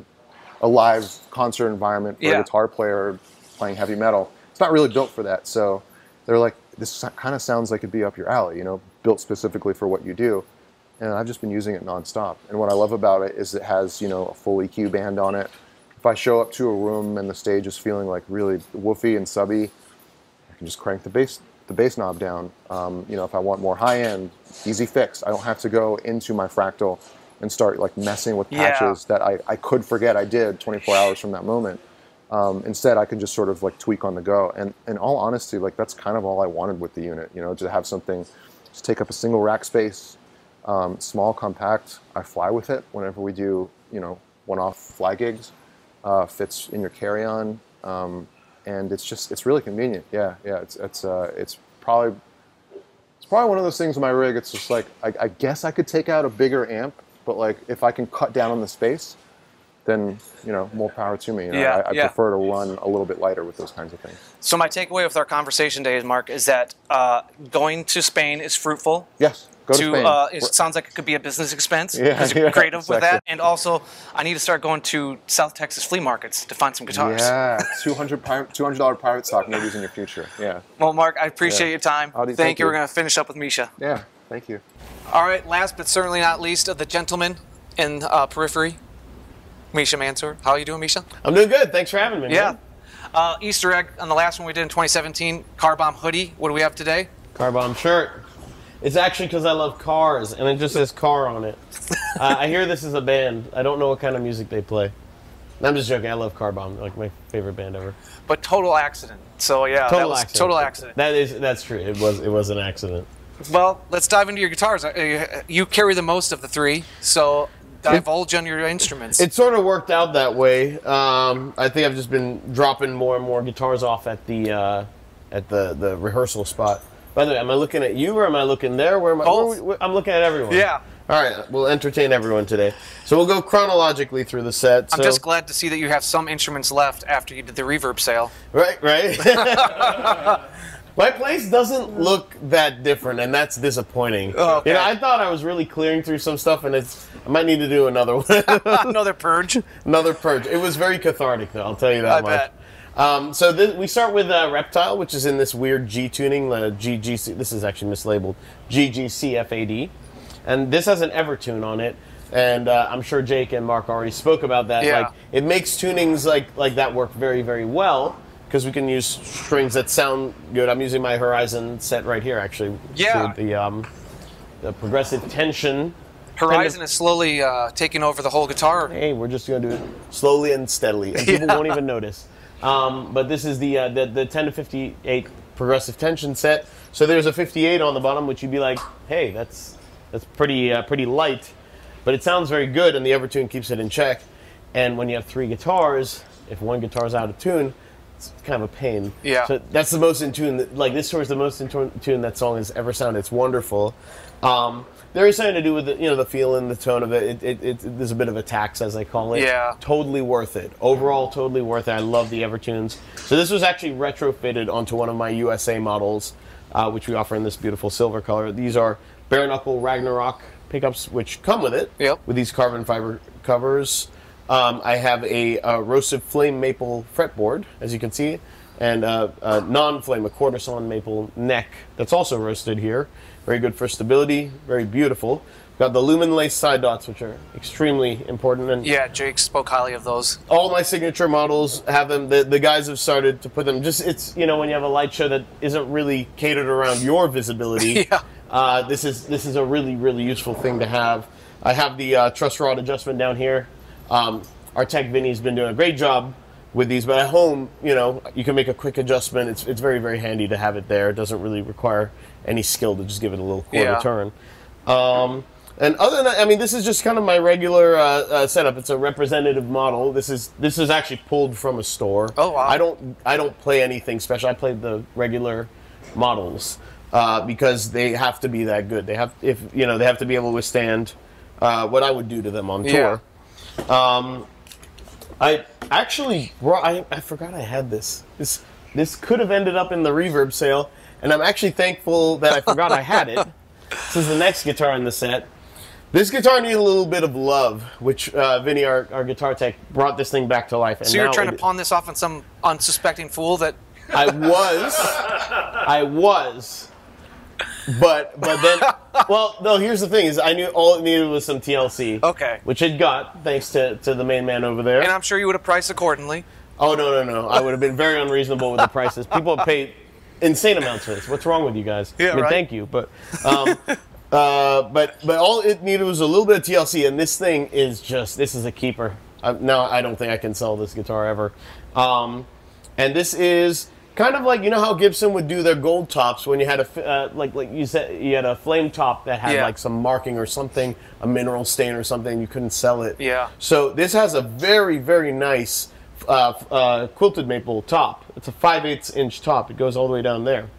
a live concert environment for a guitar player playing heavy metal. It's not really built for that. So they're like, this kind of sounds like it'd be up your alley, you know, built specifically for what you do. And I've just been using it nonstop. And what I love about it is it has, you know, a full EQ band on it. If I show up to a room and the stage is feeling like really woofy and subby, just crank the bass knob down. You know, if I want more high end, easy fix. I don't have to go into my Fractal and start like messing with patches that I could forget I did 24 hours from that moment. Instead, I can just sort of like tweak on the go. And in all honesty, like that's kind of all I wanted with the unit. You know, to have something just take up a single rack space, small, compact. I fly with it whenever we do, you know, one-off fly gigs. Fits in your carry-on. And it's just, it's really convenient. Yeah. It's probably one of those things in my rig. It's just like, I guess I could take out a bigger amp, but like if I can cut down on the space, then, you know, more power to me. You know? I prefer to run a little bit lighter with those kinds of things. So my takeaway with our conversation today, Mark, is that going to Spain is fruitful. Yes. Go to Spain. It sounds like it could be a business expense because you're creative with that. And also, I need to start going to South Texas flea markets to find some guitars. Yeah, $200 pirate stock maybe in your future. Yeah. Well, Mark, I appreciate your time. Thank you. We're going to finish up with Misha. Yeah, thank you. All right, last but certainly not least of the gentleman in Periphery, Misha Mansoor. How are you doing, Misha? I'm doing good. Thanks for having me. Yeah. Easter egg on the last one we did in 2017, Car Bomb hoodie. What do we have today? Car Bomb shirt. It's actually because I love cars, and it just says car on it. I hear this is a band. I don't know what kind of music they play. I'm just joking. I love Car Bomb, like my favorite band ever. But total accident. So yeah, total accident. That's true. It was an accident. Well, let's dive into your guitars. You carry the most of the three, so divulge on your instruments. It sort of worked out that way. I think I've just been dropping more and more guitars off at the rehearsal spot. By the way, am I looking at you or am I looking there? Where am I? Both. I'm looking at everyone. Yeah. All right, we'll entertain everyone today. So we'll go chronologically through the set. I'm just glad to see that you have some instruments left after you did the reverb sale. Right. My place doesn't look that different, and that's disappointing. Oh, okay. You know, I thought I was really clearing through some stuff, and I might need to do another one. Another purge. Another purge. It was very cathartic, though, I'll tell you that much. I bet. So we start with Reptile, which is in this weird G tuning, GGC. This is actually mislabeled, GGCFAD. And this has an Evertune on it, and I'm sure Jake and Mark already spoke about that. Yeah. Like, it makes tunings like that work very, very well, because we can use strings that sound good. I'm using my Horizon set right here, actually. Yeah. The progressive tension. Horizon is slowly taking over the whole guitar. Hey, we're just going to do it slowly and steadily, and people won't even notice. But this is the 10 to 58 progressive tension set. So there's a 58 on the bottom, which you'd be like, hey, that's pretty light, but it sounds very good, and the Evertune keeps it in check. And when you have three guitars, if one guitar's out of tune, it's kind of a pain. Yeah. So that's the most in tune. This song is the most in tune that song has ever sounded. It's wonderful. There is something to do with the, you know, the feel and the tone of it. There's a bit of a tax, as I call it. Yeah. Totally worth it. Overall, totally worth it. I love the Evertunes. So this was actually retrofitted onto one of my USA models, which we offer in this beautiful silver color. These are bare knuckle Ragnarok pickups, which come with it. Yep. With these carbon fiber covers. I have a Roasted Flame maple fretboard, as you can see. and non-flame, a quarter-sawn maple neck that's also roasted here. Very good for stability, very beautiful. Got the Lumenlay side dots, which are extremely important. And yeah, Jake spoke highly of those. All my signature models have them. The guys have started to put them. Just, it's, you know, when you have a light show that isn't really catered around your visibility, yeah. This is a really, really useful thing to have. I have the truss rod adjustment down here. Our tech Vinny's been doing a great job with these, but at home, you know, you can make a quick adjustment. It's very, very handy to have it there. It doesn't really require any skill to just give it a little quarter yeah. turn. And other than that, I mean, this is just kind of my regular setup. It's a representative model. This is actually pulled from a store. Oh wow! I don't play anything special. I play the regular models because they have to be that good. They have they have to be able to withstand what I would do to them on tour. Yeah. I actually brought. I forgot I had this. This could have ended up in the Reverb sale, and I'm actually thankful that I forgot I had it. This is the next guitar in the set. This guitar needs a little bit of love, which Vinny, our guitar tech, brought this thing back to life. And so you're trying to pawn this off on some unsuspecting fool that... I was. But then... Well, no, here's the thing, is I knew all it needed was some TLC. Okay. Which it got, thanks to the main man over there. And I'm sure you would have priced accordingly. Oh, no. I would have been very unreasonable with the prices. People have paid insane amounts for this. What's wrong with you guys? Yeah, I mean, right? Thank you, but... but all it needed was a little bit of TLC, and this thing is just, this is a keeper. No, I don't think I can sell this guitar ever. And this is kind of like, you know how Gibson would do their gold tops when you had a, like you said, you had a flame top that had yeah. like some marking or something, a mineral stain or something, you couldn't sell it. Yeah. So this has a very, very nice quilted maple top. It's a 5/8" inch top. It goes all the way down there.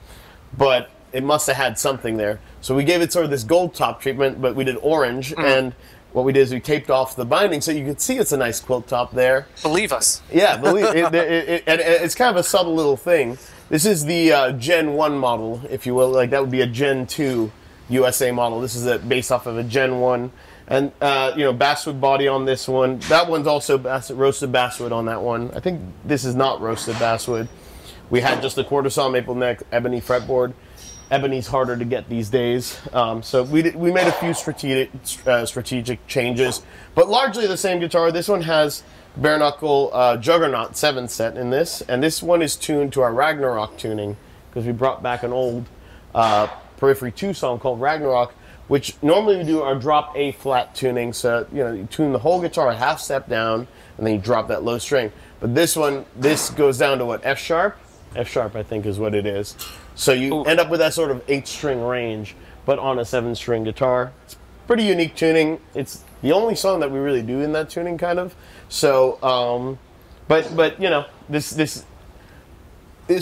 But it must have had something there. So we gave it sort of this gold top treatment, but we did orange. Mm. And what we did is we taped off the binding so you could see it's a nice quilt top there. Believe us. Yeah, believe it's kind of a subtle little thing. This is the Gen 1 model, if you will. Like that would be a Gen 2 USA model. This is based off of a Gen 1. And, you know, basswood body on this one. That one's also roasted basswood on that one. I think this is not roasted basswood. We had just the quarter saw maple neck, ebony fretboard. Ebony's harder to get these days, so we made a few strategic changes, but largely the same guitar. This one has bare knuckle Juggernaut 7 set in this, and this one is tuned to our Ragnarok tuning because we brought back an old Periphery 2 song called Ragnarok, which normally we do our drop A flat tuning. So you know, you tune the whole guitar a half step down, and then you drop that low string. But this goes down to what, F sharp I think is what it is. So you end up with that sort of 8-string range, but on a 7-string guitar. It's pretty unique tuning. It's the only song that we really do in that tuning, kind of. So, but you know, this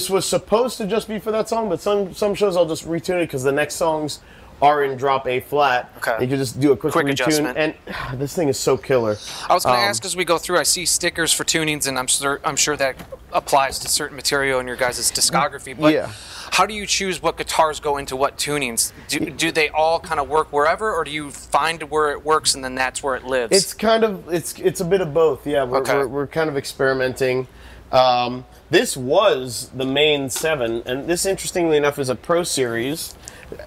was supposed to just be for that song, but some shows I'll just retune it because the next songs are in drop A flat. Okay. You can just do a quick retune adjustment. And this thing is so killer. I was going to ask as we go through. I see stickers for tunings, and I'm sure that applies to certain material in your guys' discography. But yeah. How do you choose what guitars go into what tunings? Do they all kind of work wherever, or do you find where it works and then that's where it lives? It's kind of it's a bit of both. Yeah, we're kind of experimenting. This was the main 7, and this, interestingly enough, is a Pro Series.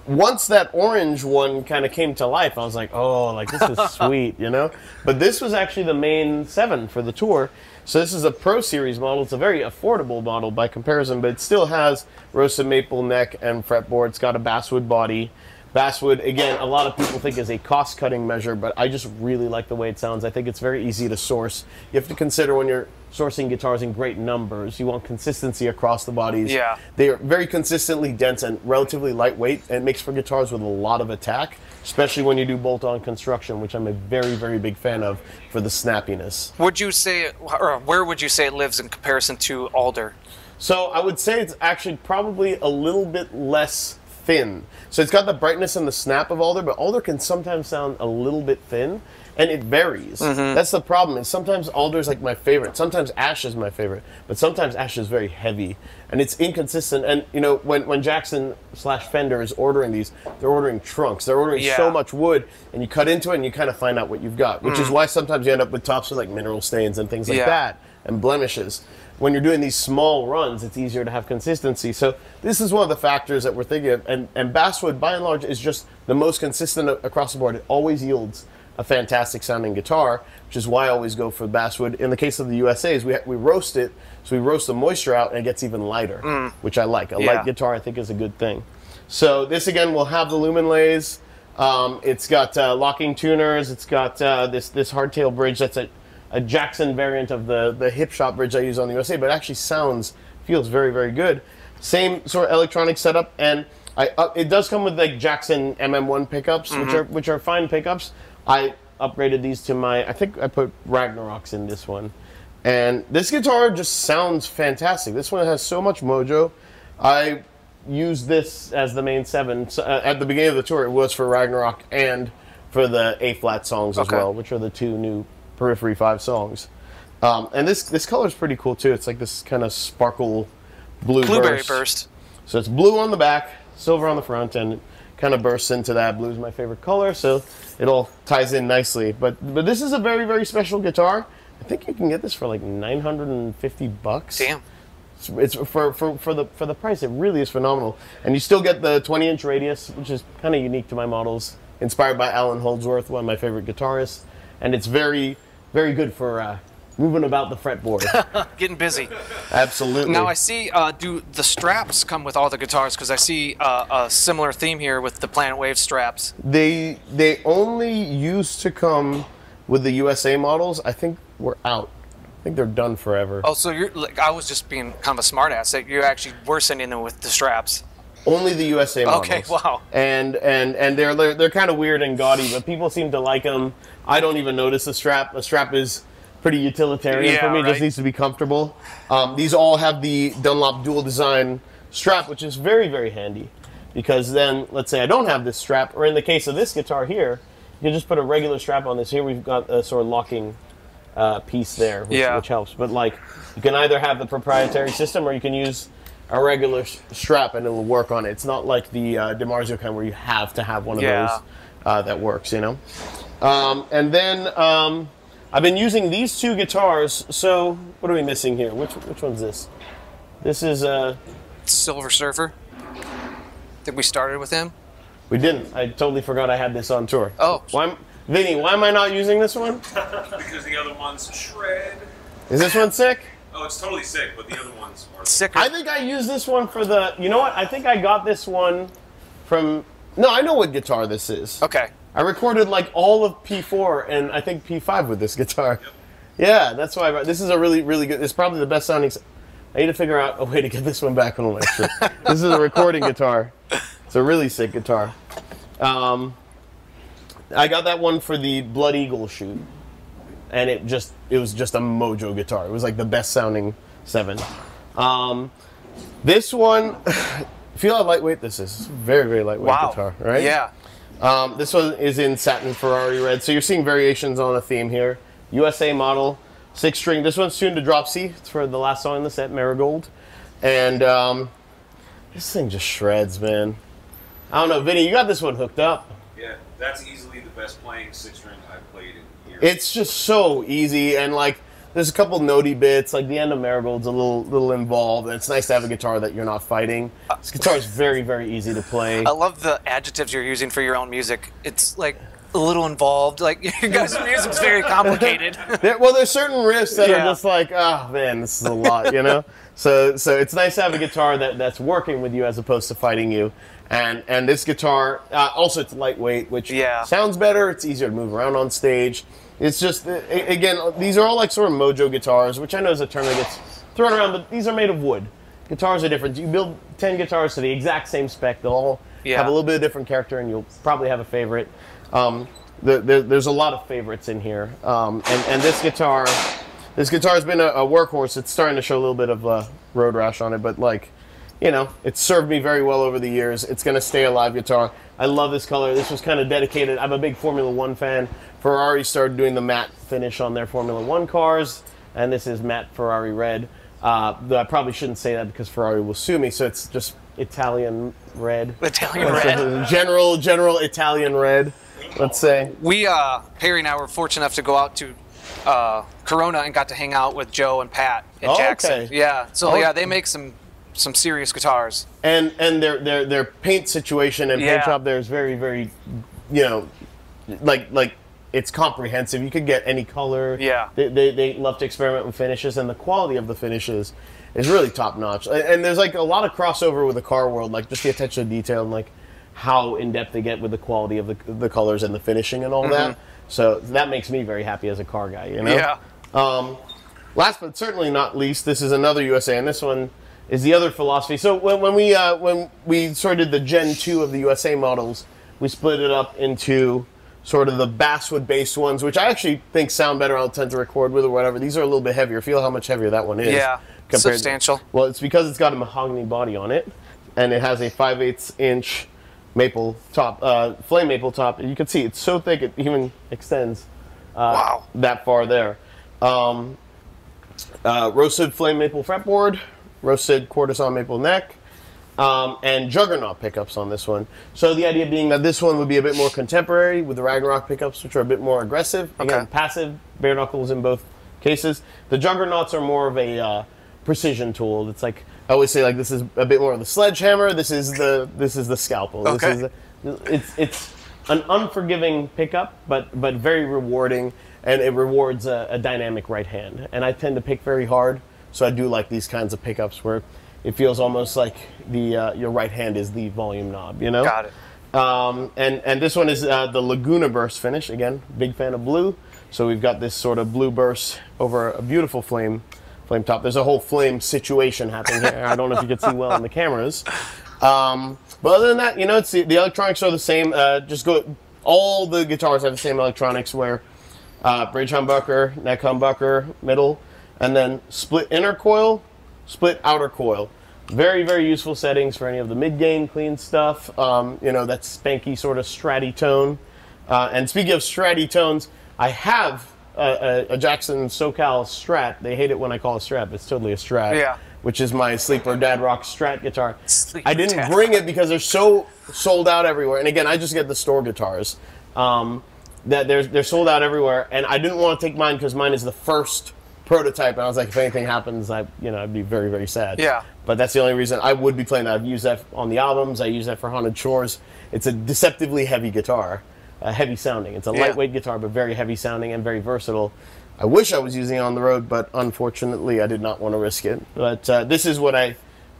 Once that orange one kind of came to life, I was like, oh, like this is sweet, you know? But this was actually the main 7 for the tour. So this is a Pro Series model. It's a very affordable model by comparison, but it still has roasted maple neck and fretboard. It's got a basswood body. Basswood, again, a lot of people think is a cost-cutting measure, but I just really like the way it sounds. I think it's very easy to source. You have to consider when you're sourcing guitars in great numbers, you want consistency across the bodies. Yeah. They are very consistently dense and relatively lightweight, and it makes for guitars with a lot of attack, especially when you do bolt-on construction, which I'm a very, very big fan of for the snappiness. Would you say, or where would you say it lives in comparison to Alder? So I would say it's actually probably a little bit less thin. So it's got the brightness and the snap of Alder, but Alder can sometimes sound a little bit thin, and it varies. Mm-hmm. That's the problem, is sometimes Alder is like my favorite, sometimes Ash is my favorite, but sometimes Ash is very heavy, and it's inconsistent. And you know, when Jackson / Fender is ordering these, they're ordering trunks, they're ordering yeah. so much wood, and you cut into it and you kind of find out what you've got, which is why sometimes you end up with tops with like mineral stains and things like yeah. that, and blemishes. when you're doing these small runs, it's easier to have consistency. So this is one of the factors that we're thinking of. And basswood, by and large, is just the most consistent across the board. It always yields a fantastic sounding guitar, which is why I always go for basswood. In the case of the USAs, we roast it, so we roast the moisture out and it gets even lighter, which I like. A light guitar, I think, is a good thing. So this, again, will have the Lumenlays. It's got locking tuners. It's got this hardtail bridge. That's a Jackson variant of the Hipshot bridge I use on the USA, but it actually feels very, very good. Same sort of electronic setup, and it does come with like Jackson MM1 pickups, which are fine pickups. I upgraded these to my, I think I put Ragnaroks in this one. And this guitar just sounds fantastic. This one has so much mojo. I use this as the main seven. So, at the beginning of the tour, it was for Ragnarok and for the A-flat songs as well, which are the two new Periphery 5 songs. And this color is pretty cool, too. It's like this kind of sparkle blue Blueberry burst. So it's blue on the back, silver on the front, and kind of bursts into that. Blue is my favorite color, so it all ties in nicely. But this is a very, very special guitar. I think you can get this for like $950. Damn. It's for the price, it really is phenomenal. And you still get the 20-inch radius, which is kind of unique to my models, inspired by Alan Holdsworth, one of my favorite guitarists. And it's very, very good for moving about the fretboard. Getting busy. Absolutely. Now I see, do the straps come with all the guitars? Because I see a similar theme here with the Planet Wave straps. They only used to come with the USA models. I think we're out. I think they're done forever. Oh, so you're like, I was just being kind of a smartass that you actually were sending them with the straps. Only the USA models. Okay, wow. And they're kind of weird and gaudy, but people seem to like them. I don't even notice a strap. A strap is pretty utilitarian for me. It just needs to be comfortable. These all have the Dunlop dual design strap, which is very, very handy, because then let's say I don't have this strap, or in the case of this guitar here, you can just put a regular strap on this. Here we've got a sort of locking piece there, which helps. But like, you can either have the proprietary system, or you can use a regular strap and it'll work on it. It's not like the DiMarzio kind where you have to have one of those that works, you know. And then I've been using these two guitars. So what are we missing here? Which one's this? This is a Silver Surfer. Did we started with him? We didn't. I totally forgot I had this on tour. Oh, Vinny, why am I not using this one? Because the other one's shred. Is this one sick? Oh, it's totally sick, but the other one's more sicker. I think I used this one for the... You know what? I think I got this one from... No, I know what guitar this is. Okay. I recorded like all of P4 and I think P5 with this guitar. Yep. Yeah, that's why I... This is a really, really good... It's probably the best sounding... I need to figure out a way to get this one back on electric. This is a recording guitar. It's a really sick guitar. I got that one for the Blood Eagle shoot, and it was just a mojo guitar. It was like the best sounding seven. This one, feel how lightweight this is. It's a very, very lightweight guitar, right? Yeah. This one is in satin Ferrari red, so you're seeing variations on a theme here. USA model, 6-string. This one's tuned to drop C. It's for the last song in the set, Marigold. And this thing just shreds, man. I don't know, Vinny, you got this one hooked up. Yeah, that's easily the best playing 6-string I've played in years. It's just so easy, and like there's a couple notey bits, like the end of Marigold's a little involved, and it's nice to have a guitar that you're not fighting. This guitar is very, very easy to play. I love the adjectives you're using for your own music. It's like a little involved, like your guys' music's very complicated. There's certain riffs that are just like, oh man, this is a lot, you know? So it's nice to have a guitar that's working with you as opposed to fighting you. And this guitar, also it's lightweight, which sounds better. It's easier to move around on stage. It's just, again, these are all like sort of mojo guitars, which I know is a term that gets thrown around, but these are made of wood. Guitars are different. You build 10 guitars to the exact same spec. They'll all have a little bit of different character, and you'll probably have a favorite. There's a lot of favorites in here. And this guitar has been a workhorse. It's starting to show a little bit of road rash on it, but like, you know, it's served me very well over the years. It's going to stay alive guitar. I love this color. This was kind of dedicated. I'm a big Formula One fan. Ferrari started doing the matte finish on their Formula One cars, and this is matte Ferrari red. Though I probably shouldn't say that because Ferrari will sue me, so it's just Italian red. Italian red. General Italian red, let's say. We, Perry and I, were fortunate enough to go out to Corona and got to hang out with Joe and Pat and Jackson. Okay. Yeah. So yeah, they make some serious guitars. And their paint situation and paint job there is very, very, you know, like it's comprehensive. You could get any color. Yeah. They love to experiment with finishes, and the quality of the finishes is really top notch. And there's like a lot of crossover with the car world, like just the attention to detail and like how in depth they get with the quality of the colors and the finishing and all that. So that makes me very happy as a car guy, you know? Yeah. Last but certainly not least, this is another USA, and this one is the other philosophy. So when we sorted the Gen 2 of the USA models, we split it up into sort of the basswood-based ones, which I actually think sound better. I'll tend to record with or whatever. These are a little bit heavier. Feel how much heavier that one is. Yeah, substantial. Well, it's because it's got a mahogany body on it, and it has a 5/8" maple top, flame maple top. You can see it's so thick it even extends that far there. Roasted flame maple fretboard, roasted courtesan maple neck, and Juggernaut pickups on this one. So the idea being that this one would be a bit more contemporary with the Ragnarok pickups, which are a bit more aggressive. Again, passive, bare knuckles in both cases. The Juggernauts are more of a precision tool. It's like, I always say, like, this is a bit more of the sledgehammer. This is the scalpel. Okay. It's an unforgiving pickup, but very rewarding, and it rewards a dynamic right hand. And I tend to pick very hard, so I do like these kinds of pickups where it feels almost like the your right hand is the volume knob. You know. Got it. And this one is the Laguna Burst finish. Again, big fan of blue, so we've got this sort of blue burst over a beautiful flame. Flame top. There's a whole flame situation happening here. I don't know if you can see well on the cameras. But other than that, you know, it's the electronics are the same. All the guitars have the same electronics where bridge humbucker, neck humbucker, middle, and then split inner coil, split outer coil. Very, very useful settings for any of the mid-gain clean stuff. You know, that spanky sort of stratty tone. And speaking of stratty tones, I have a Jackson SoCal Strat. They hate it when I call it Strat, but it's totally a Strat. Yeah. Which is my Sleeper Dad Rock Strat guitar. I didn't bring it because they're so sold out everywhere. And again, I just get the store guitars. That they're sold out everywhere, and I didn't want to take mine because mine is the first prototype. And I was like, if anything happens, I'd be very, very sad. Yeah. But that's the only reason I would be playing that. I've used that on the albums. I use that for Haunted Shores. It's a deceptively heavy guitar. Heavy sounding. It's a lightweight guitar, but very heavy sounding and very versatile. I wish I was using it on the road, but unfortunately I did not want to risk it. But this is what I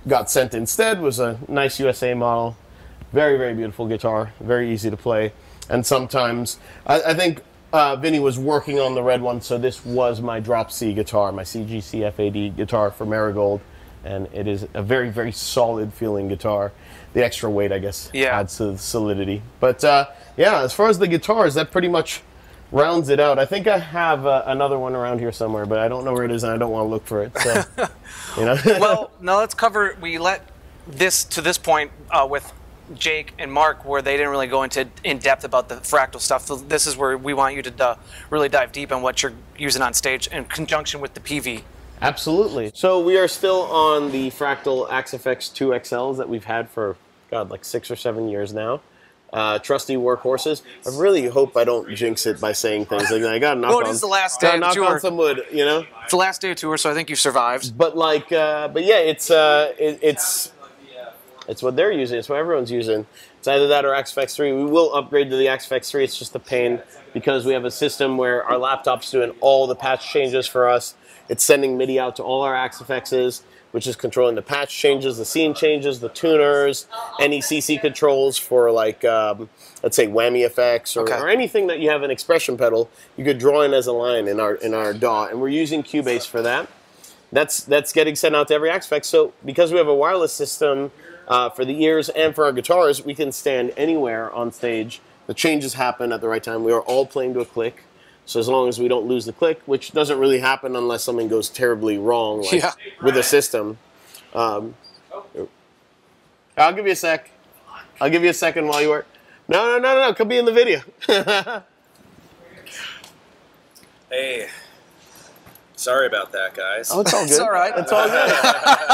got sent instead, was a nice USA model. Very, very beautiful guitar. Very easy to play. And sometimes, I think Vinny was working on the red one, so this was my drop C guitar, my CGC FAD guitar for Marigold. And it is a very, very solid feeling guitar. The extra weight, I guess, adds to the solidity. But yeah, as far as the guitars, that pretty much rounds it out. I think I have another one around here somewhere, but I don't know where it is, and I don't want to look for it. So, you know. Well, now let's cover. We let this to this point with Jake and Mark, where they didn't really go into in depth about the Fractal stuff. So this is where we want you to really dive deep on what you're using on stage in conjunction with the PV. Absolutely. So we are still on the Fractal Axe FX 2XLs that we've had for, God, like 6 or 7 years now. Trusty workhorses. I really hope I don't jinx it by saying things like that. I got to knock on. Well, it is the last day of tour. On some wood, you know. It's the last day of tour, so I think you've survived. But like, but yeah, it's what they're using. It's what everyone's using. It's either that or Axe FX 3. We will upgrade to the Axe FX 3. It's just a pain because we have a system where our laptop's doing all the patch changes for us. It's sending MIDI out to all our Axe FXs, which is controlling the patch changes, the scene changes, the tuners, any CC controls for, like, let's say whammy effects or anything that you have an expression pedal. You could draw in as a line in our DAW, and we're using Cubase for that. That's getting sent out to every Axe FX. So because we have a wireless system for the ears and for our guitars, we can stand anywhere on stage. The changes happen at the right time. We are all playing to a click. So as long as we don't lose the click, which doesn't really happen unless something goes terribly wrong with a system. I'll give you a sec. I'll give you a second while you work. No. It could be in the video. Hey. Sorry about that, guys. Oh, it's all good. It's all right. It's all good.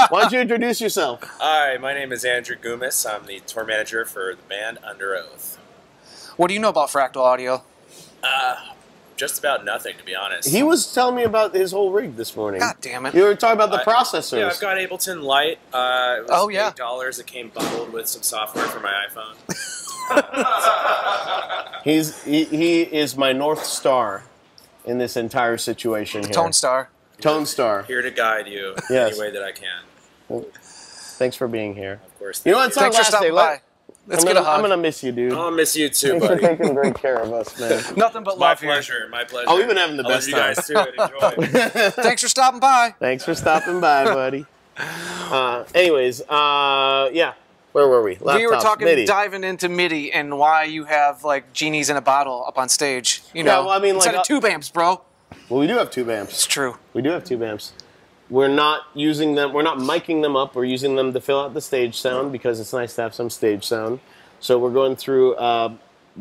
Why don't you introduce yourself? Hi, my name is Andrew Goomis. I'm the tour manager for the band Under Oath. What do you know about Fractal Audio? just about nothing, to be honest. He was telling me about his whole rig this morning. God damn it. You were talking about the processors. Yeah, I've got Ableton Lite. It was $8 that came bundled with some software for my iPhone. He is my North Star in this entire situation here. Tone Star. Tone Star. Here to guide you in any way that I can. Well, thanks for being here. Of course. You know what? It's not last day. Bye. Let's get a hug. I'm going to miss you, dude. I'll miss you too, buddy. Thanks for taking great care of us, man. Nothing but love. My pleasure. Oh, we've been having the best time. Enjoy. Thanks for stopping by. Thanks for stopping by, buddy. Anyways, yeah. Where were we? Laptops, we were talking, diving into MIDI and why you have like genies in a bottle up on stage. You know, well, I mean, instead of tube amps, bro. Well, we do have tube amps. It's true. We do have tube amps. We're not using them, we're not micing them up, we're using them to fill out the stage sound because it's nice to have some stage sound. So we're going through the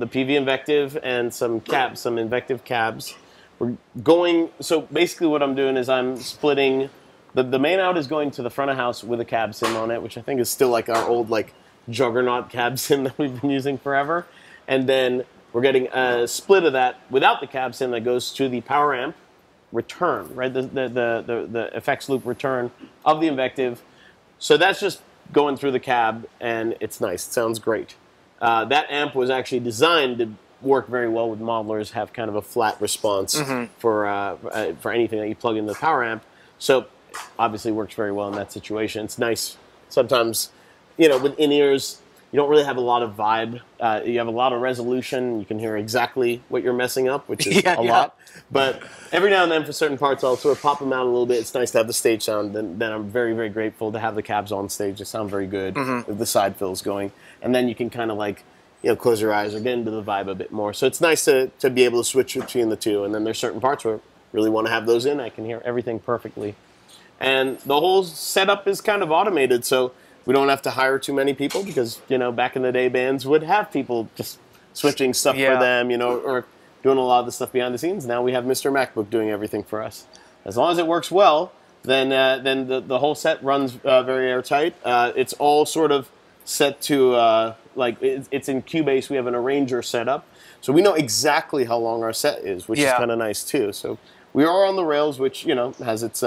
PV Invective and some cabs, some Invective cabs. We're going, so basically what I'm doing is I'm splitting, the main out is going to the front of house with a cab sim on it, which I think is still like our old like Juggernaut cab sim that we've been using forever. And then we're getting a split of that without the cab sim that goes to the power amp return, right? The effects loop return of the Invective. So that's just going through the cab, and it's nice. It sounds great. That amp was actually designed to work very well with modelers, have kind of a flat response for anything that you plug in the power amp. So obviously works very well in that situation. It's nice. Sometimes, you know, with in-ears, you don't really have a lot of vibe. You have a lot of resolution. You can hear exactly what you're messing up, which is a lot. But every now and then for certain parts, I'll sort of pop them out a little bit. It's nice to have the stage sound. Then I'm very, very grateful to have the cabs on stage. They sound very good with the side fills going. And then you can kind of like, you know, close your eyes or get into the vibe a bit more. So it's nice to be able to switch between the two. And then there's certain parts where I really want to have those in. I can hear everything perfectly. And the whole setup is kind of automated. So we don't have to hire too many people because, you know, back in the day, bands would have people just switching stuff for them, you know, or doing a lot of the stuff behind the scenes. Now we have Mr. MacBook doing everything for us. As long as it works well, then the whole set runs very airtight. It's all sort of set to, like, it's in Cubase. We have an arranger set up. So we know exactly how long our set is, which is kind of nice, too. So we are on the rails, which, you know, has its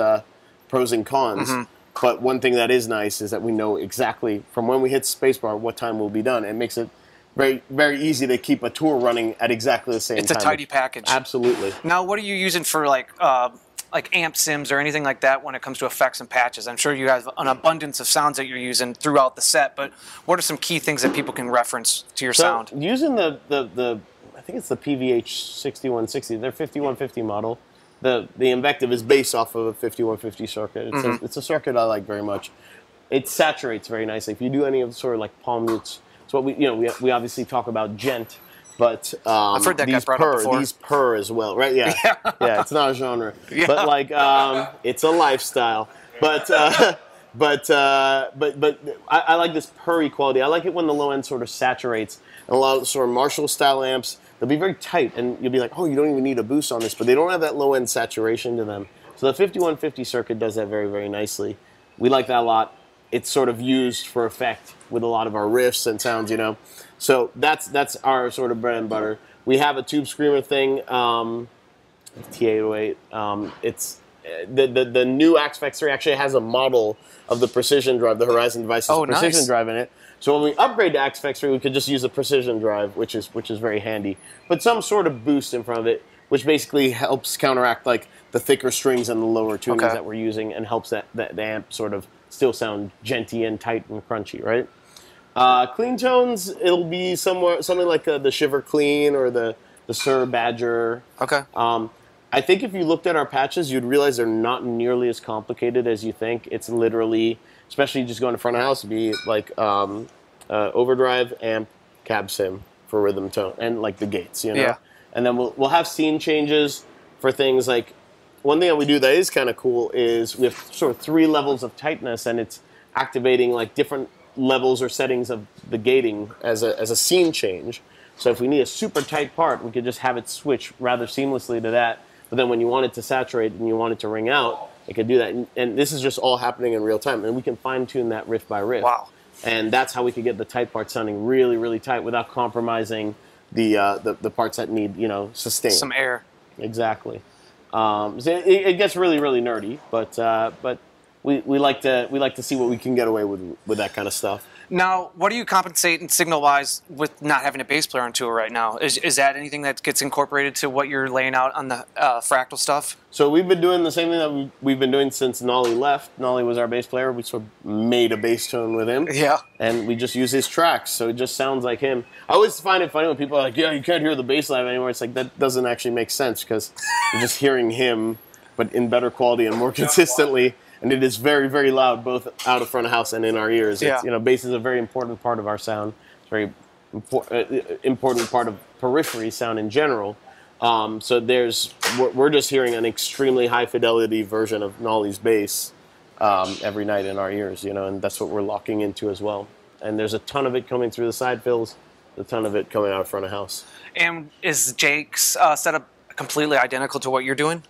pros and cons. But one thing that is nice is that we know exactly from when we hit spacebar what time we'll be done. It makes it very, very easy to keep a tour running at exactly the same time. It's a tidy package. Absolutely. Now, what are you using for like amp sims or anything like that when it comes to effects and patches? I'm sure you have an abundance of sounds that you're using throughout the set, but what are some key things that people can reference to your sound? Using the I think it's the PVH 6160, their 5150 model. The Invective is based off of a 5150 circuit. It's, it's a circuit I like very much. It saturates very nicely. If you do any of the sort of like palm mutes, so what we obviously talk about gent, but I've heard that guy brought up before. These purr as well, right? Yeah, yeah. It's not a genre, but like it's a lifestyle. But I like this purry quality. I like it when the low end sort of saturates. And a lot of sort of Marshall style amps, they'll be very tight, and you'll be like, oh, you don't even need a boost on this, but they don't have that low end saturation to them. So the 5150 circuit does that very, very nicely. We like that a lot. It's sort of used for effect with a lot of our riffs and sounds, you know. So that's our sort of bread and butter. We have a tube screamer thing, T808. It's the new Axe FX actually has a model of the Precision Drive, the Horizon device's Precision Drive in it. So when we upgrade to Axe FX, we could just use a Precision Drive, which is very handy. But some sort of boost in front of it, which basically helps counteract like the thicker strings and the lower tunings that we're using, and helps that the amp sort of still sound genty and tight and crunchy, right? Clean tones, it'll be something like the Shiver Clean or the Sir Badger. I think if you looked at our patches, you'd realize they're not nearly as complicated as you think. It's literally, especially just going to front of house, would be like overdrive, amp, cab sim for rhythm tone, and like the gates, you know? Yeah. And then we'll have scene changes for things like, one thing that we do that is kind of cool is we have sort of 3 levels of tightness, and it's activating like different levels or settings of the gating as a scene change. So if we need a super tight part, we could just have it switch rather seamlessly to that. But then when you want it to saturate and you want it to ring out, it could do that. And this is just all happening in real time. And we can fine-tune that riff by riff. Wow. And that's how we could get the tight parts sounding really, really tight without compromising the parts that need, you know, sustain. Some air. Exactly. So it gets really, really nerdy, but we like to see what we can get away with that kind of stuff. Now, what do you compensate in signal-wise with not having a bass player on tour right now? Is that anything that gets incorporated to what you're laying out on the Fractal stuff? So we've been doing the same thing that we've been doing since Nolly left. Nolly was our bass player. We sort of made a bass tone with him. Yeah. And we just use his tracks, so it just sounds like him. I always find it funny when people are like, yeah, you can't hear the bass live anymore. It's like, that doesn't actually make sense because you're just hearing him, but in better quality and more consistently. And it is very, very loud, both out of front of house and in our ears. Yeah. It's, you know, bass is a very important part of our sound. It's a very important part of Periphery sound in general. So we're just hearing an extremely high fidelity version of Nolly's bass every night in our ears, you know, and that's what we're locking into as well. And there's a ton of it coming through the side fills, a ton of it coming out of front of house. And is Jake's setup completely identical to what you're doing?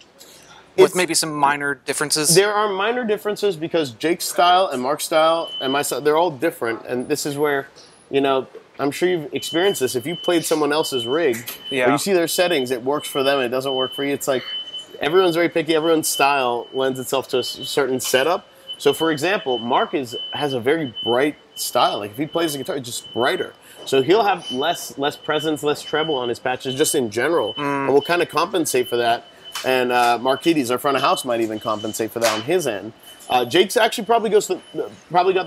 With maybe some minor differences? There are minor differences because Jake's style and Mark's style and my style, they're all different. And this is where, you know, I'm sure you've experienced this. If you played someone else's rig, yeah, or you see their settings, it works for them, it doesn't work for you. It's like everyone's very picky. Everyone's style lends itself to a certain setup. So, for example, Mark has a very bright style. Like if he plays the guitar, it's just brighter. So he'll have less presence, less treble on his patches just in general. Mm. And we'll kind of compensate for that. And Marquides, our front of house, might even compensate for that on his end. Jake's actually probably got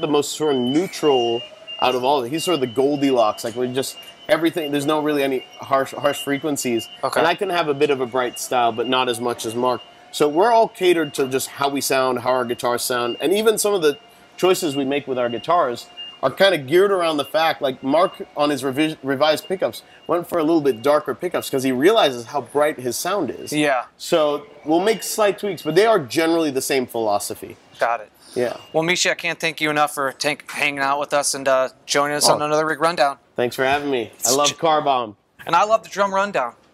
the most sort of neutral out of all of it. He's sort of the Goldilocks, like we just everything. There's no really any harsh frequencies. Okay. And I can have a bit of a bright style, but not as much as Mark. So we're all catered to just how we sound, how our guitars sound, and even some of the choices we make with our guitars are kind of geared around the fact, like Mark on his revised pickups went for a little bit darker pickups because he realizes how bright his sound is. Yeah. So we'll make slight tweaks, but they are generally the same philosophy. Got it. Yeah. Well, Misha, I can't thank you enough for hanging out with us and joining us on another rig rundown. Thanks for having me. I love Car Bomb. And I love the drum rundown.